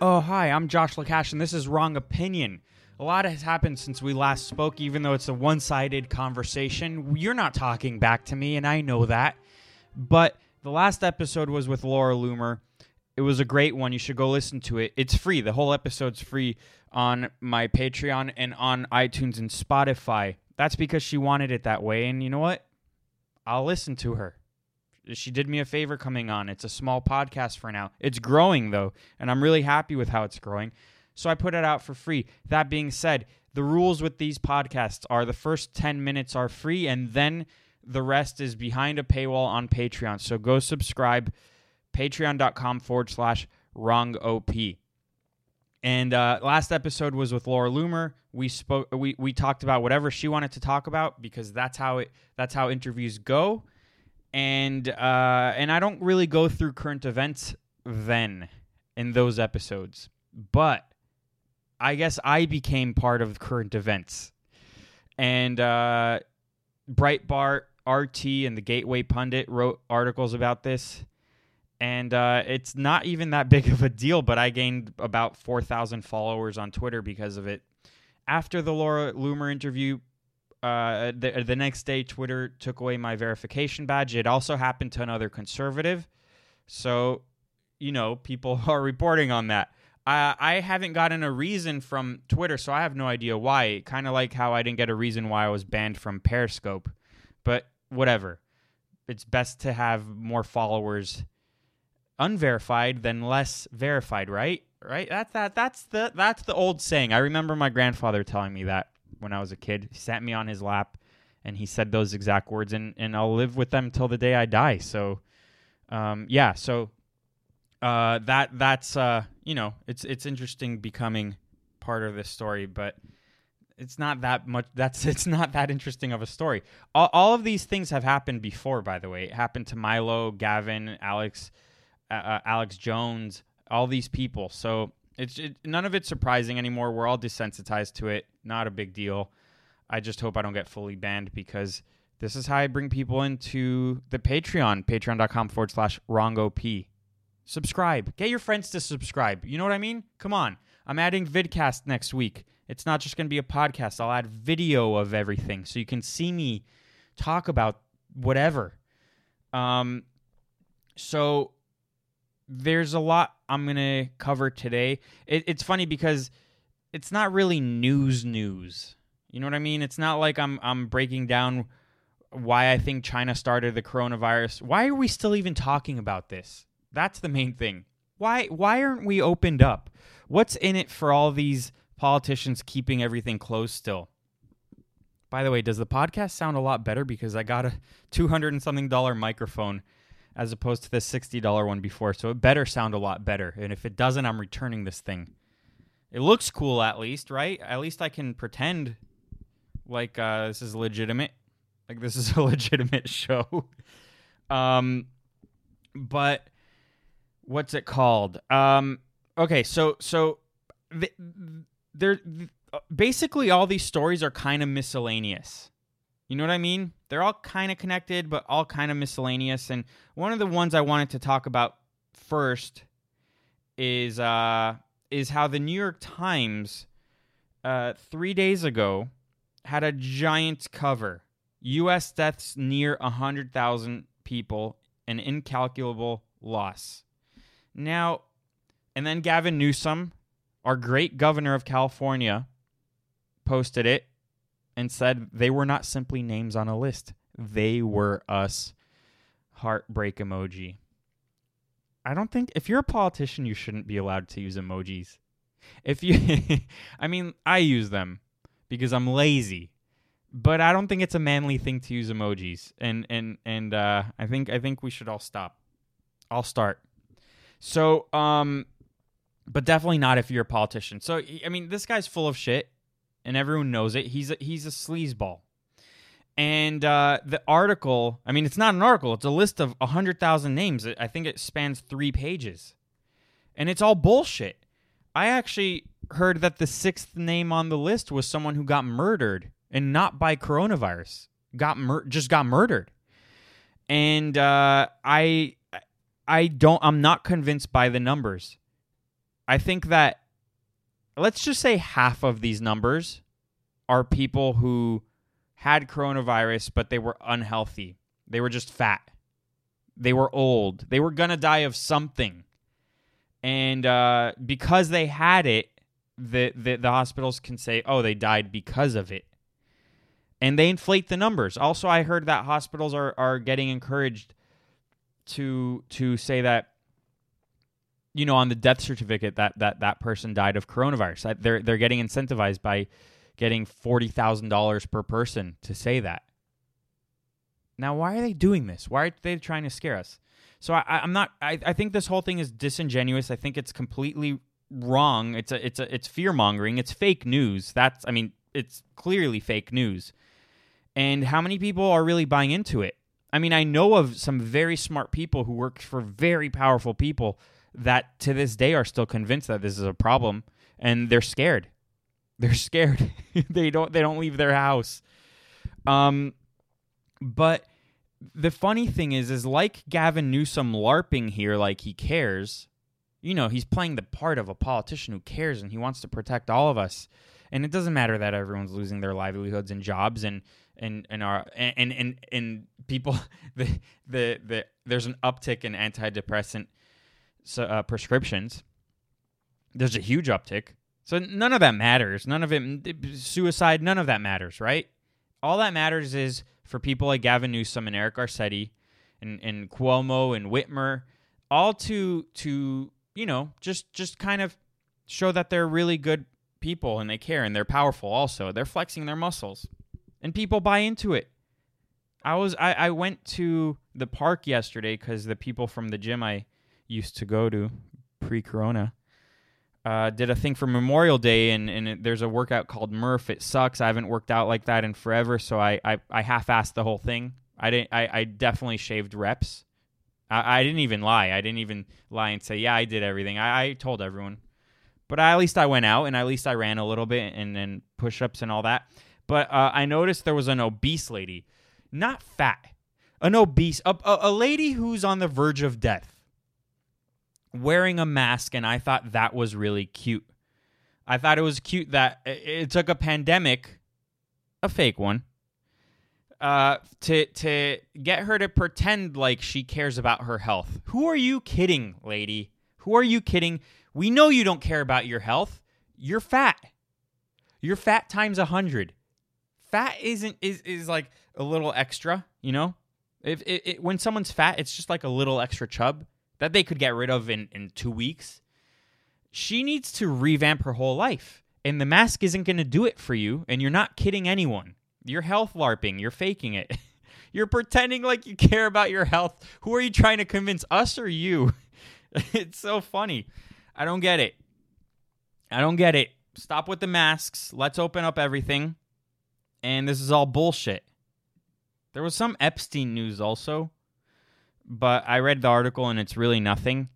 Oh, hi, I'm Josh Lakash, and this is Wrong Opinion. A lot has happened since we last spoke, even though it's a one-sided conversation. You're not talking back to me, and I know that. But the last episode was with Laura Loomer. It was a great one. You should go listen to it. It's free. The whole episode's free on my Patreon and on iTunes and Spotify. That's because she wanted it that way, and you know what? I'll listen to her. She did me a favor coming on. It's a small podcast for now. It's growing, though, and I'm really happy with how it's growing. So I put it out for free. That being said, the rules with these podcasts are the first 10 minutes are free, and then the rest is behind a paywall on Patreon. So go subscribe, patreon.com/wrongop. And last episode was with Laura Loomer. We talked about whatever she wanted to talk about because that's how interviews go. And I don't really go through current events then in those episodes, but I guess I became part of current events. And Breitbart, RT, and the Gateway Pundit wrote articles about this, and it's not even that big of a deal, but I gained about 4,000 followers on Twitter because of it. After the Laura Loomer interview, the next day, Twitter took away my verification badge. It also happened to another conservative. So, you know, people are reporting on that. I haven't gotten a reason from Twitter, so I have no idea why. Kind of like how I didn't get a reason why I was banned from Periscope. But whatever. It's best to have more followers unverified than less verified, right? Right? That's the old saying. I remember my grandfather telling me that. When I was a kid, he sat me on his lap and he said those exact words, and I'll live with them till the day I die. So, it's interesting becoming part of this story, but it's not that much. It's not that interesting of a story. All of these things have happened before, by the way. It happened to Milo, Gavin, Alex Jones, all these people. So none of it's surprising anymore. We're all desensitized to it. Not a big deal. I just hope I don't get fully banned because this is how I bring people into the Patreon, patreon.com/wrongop. Subscribe. Get your friends to subscribe. You know what I mean? Come on. I'm adding vidcast next week. It's not just going to be a podcast. I'll add video of everything so you can see me talk about whatever. So there's a lot I'm going to cover today. It's funny because it's not really news. You know what I mean? It's not like I'm breaking down why I think China started the coronavirus. Why are we still even talking about this? That's the main thing. Why aren't we opened up? What's in it for all these politicians keeping everything closed still? By the way, does the podcast sound a lot better because I got a $200-something microphone as opposed to the $60 one before, so it better sound a lot better. And if it doesn't, I'm returning this thing. It looks cool at least, right? At least I can pretend like this is legitimate. Like this is a legitimate show. But what's it called? Okay, so they're basically all these stories are kind of miscellaneous. You know what I mean? They're all kind of connected, but all kind of miscellaneous. And one of the ones I wanted to talk about first is how the New York Times 3 days ago had a giant cover. U.S. deaths near 100,000 people, an incalculable loss. Now, and then Gavin Newsom, our great governor of California, posted it and said they were not simply names on a list. They were us. Heartbreak emoji. I don't think if you're a politician, you shouldn't be allowed to use emojis. I mean, I use them because I'm lazy, but I don't think it's a manly thing to use emojis. And I think we should all stop. I'll start. So, but definitely not if you're a politician. So, I mean, this guy's full of shit and everyone knows it. He's a sleazeball. And the article, I mean, it's not an article. It's a list of 100,000 names. I think it spans 3 pages. And it's all bullshit. I actually heard that the 6th name on the list was someone who got murdered, and not by coronavirus. Just got murdered. And I'm not convinced by the numbers. I think that let's just say half of these numbers are people who had coronavirus, but they were unhealthy. They were just fat. They were old. They were going to die of something. And because they had it, the hospitals can say, oh, they died because of it. And they inflate the numbers. Also, I heard that hospitals are getting encouraged to say that, you know, on the death certificate that person died of coronavirus. They're getting incentivized by getting $40,000 per person to say that. Now, why are they doing this? Why are they trying to scare us? So I think this whole thing is disingenuous. I think it's completely wrong. It's fear-mongering. It's fake news. It's clearly fake news. And how many people are really buying into it? I mean, I know of some very smart people who work for very powerful people that to this day are still convinced that this is a problem, and they're scared. They're scared. They don't leave their house. But the funny thing is like Gavin Newsom LARPing here like he cares. You know, he's playing the part of a politician who cares, and he wants to protect all of us. And it doesn't matter that everyone's losing their livelihoods and jobs and people there's an uptick in antidepressant prescriptions. There's a huge uptick. So none of that matters. None of it, suicide, none of that matters, right? All that matters is for people like Gavin Newsom and Eric Garcetti and Cuomo and Whitmer, all to you know, just kind of show that they're really good people and they care and they're powerful also. They're flexing their muscles. And people buy into it. I went to the park yesterday because the people from the gym I used to go to pre-corona did a thing for Memorial Day, and there's a workout called Murph. It sucks. I haven't worked out like that in forever, so I half-assed the whole thing. I definitely shaved reps. I didn't even lie. I didn't even lie and say, yeah, I did everything. I told everyone. But at least I went out, and at least I ran a little bit, and then push-ups and all that. But I noticed there was an obese lady. Not fat. An obese... A lady who's on the verge of death. Wearing a mask, and I thought that was really cute. I thought it was cute that it took a pandemic, a fake one, to get her to pretend like she cares about her health. Who are you kidding, lady? Who are you kidding? We know you don't care about your health. You're fat. You're fat times 100. Fat is like a little extra, you know? If when someone's fat, it's just like a little extra chub that they could get rid of in 2 weeks. She needs to revamp her whole life. And the mask isn't going to do it for you. And you're not kidding anyone. You're health LARPing. You're faking it. You're pretending like you care about your health. Who are you trying to convince, us or you? It's so funny. I don't get it. Stop with the masks. Let's open up everything. And this is all bullshit. There was some Epstein news also. But I read the article, and it's really nothing.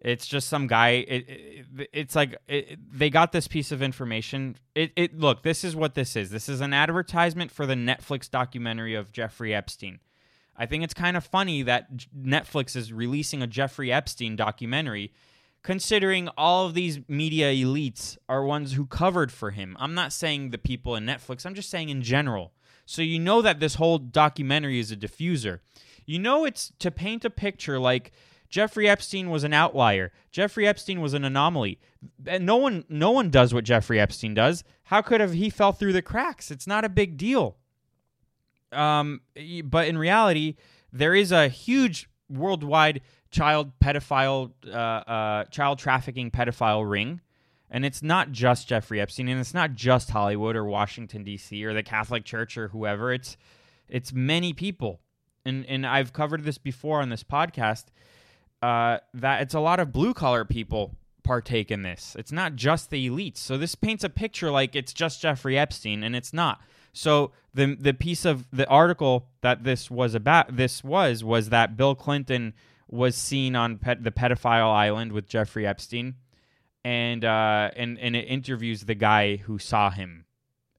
It's just some guy. They got this piece of information. Look, this is what this is. This is an advertisement for the Netflix documentary of Jeffrey Epstein. I think it's kind of funny that Netflix is releasing a Jeffrey Epstein documentary, considering all of these media elites are ones who covered for him. I'm not saying the people in Netflix. I'm just saying in general. So you know that this whole documentary is a diffuser. You know, it's to paint a picture like Jeffrey Epstein was an outlier. Jeffrey Epstein was an anomaly. And no one does what Jeffrey Epstein does. How could have he fell through the cracks? It's not a big deal. But in reality, there is a huge worldwide child trafficking pedophile ring. And it's not just Jeffrey Epstein, and it's not just Hollywood or Washington, D.C. or the Catholic Church or whoever. It's many people. And I've covered this before on this podcast, that it's a lot of blue-collar people partake in this. It's not just the elites. So this paints a picture like it's just Jeffrey Epstein, and it's not. So the piece of the article that this was about, was that Bill Clinton was seen on the pedophile island with Jeffrey Epstein, and it interviews the guy who saw him.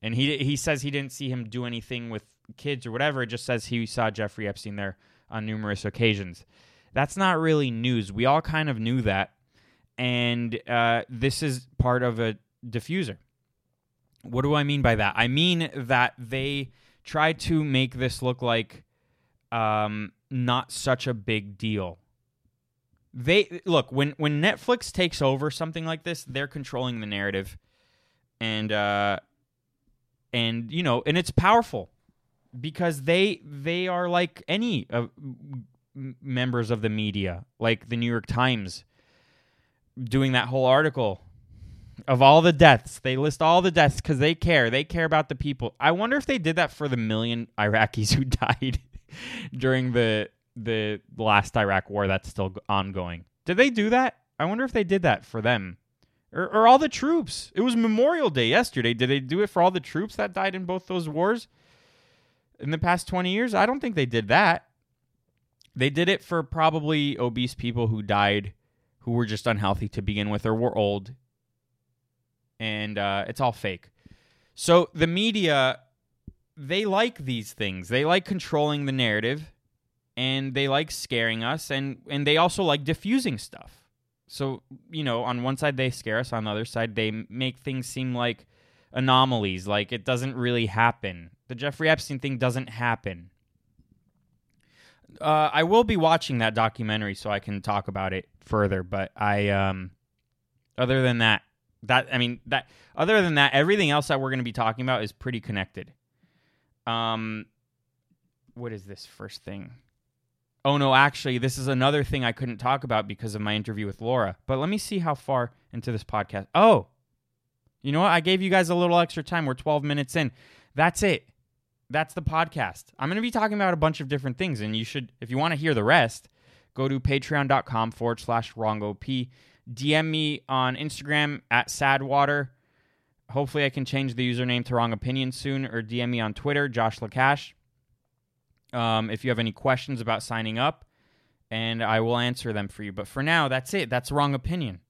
And he says he didn't see him do anything with kids or whatever. It just says he saw Jeffrey Epstein there on numerous occasions. That's not really news. We all kind of knew that. And this is part of a diffuser. What do I mean by that? I mean that they try to make this look like not such a big deal. They look, when Netflix takes over something like this, they're controlling the narrative, and you know, and it's powerful because they are like any members of the media, like the New York Times, doing that whole article of all the deaths. They list all the deaths because they care. They care about the people. I wonder if they did that for the million Iraqis who died during the last Iraq war that's still ongoing. Did they do that? I wonder if they did that for them. Or all the troops. It was Memorial Day yesterday. Did they do it for all the troops that died in both those wars in the past 20 years? I don't think they did that. They did it for probably obese people who died, who were just unhealthy to begin with or were old. And it's all fake. So the media, they like these things. They like controlling the narrative. And they like scaring us, and they also like diffusing stuff. So, you know, on one side they scare us, on the other side they make things seem like anomalies, like it doesn't really happen. The Jeffrey Epstein thing doesn't happen. I will be watching that documentary so I can talk about it further, but I, other than that, other than that, everything else that we're going to be talking about is pretty connected. What is this first thing? Oh, no, actually, this is another thing I couldn't talk about because of my interview with Laura. But let me see how far into this podcast. Oh, you know what? I gave you guys a little extra time. We're 12 minutes in. That's it. That's the podcast. I'm going to be talking about a bunch of different things. And you should, if you want to hear the rest, go to patreon.com/WrongOP. DM me on Instagram @Sadwater. Hopefully I can change the username to Wrong Opinion soon. Or DM me on Twitter, Josh Lakash. If you have any questions about signing up, and I will answer them for you. But for now, that's it. That's Wrong Opinion.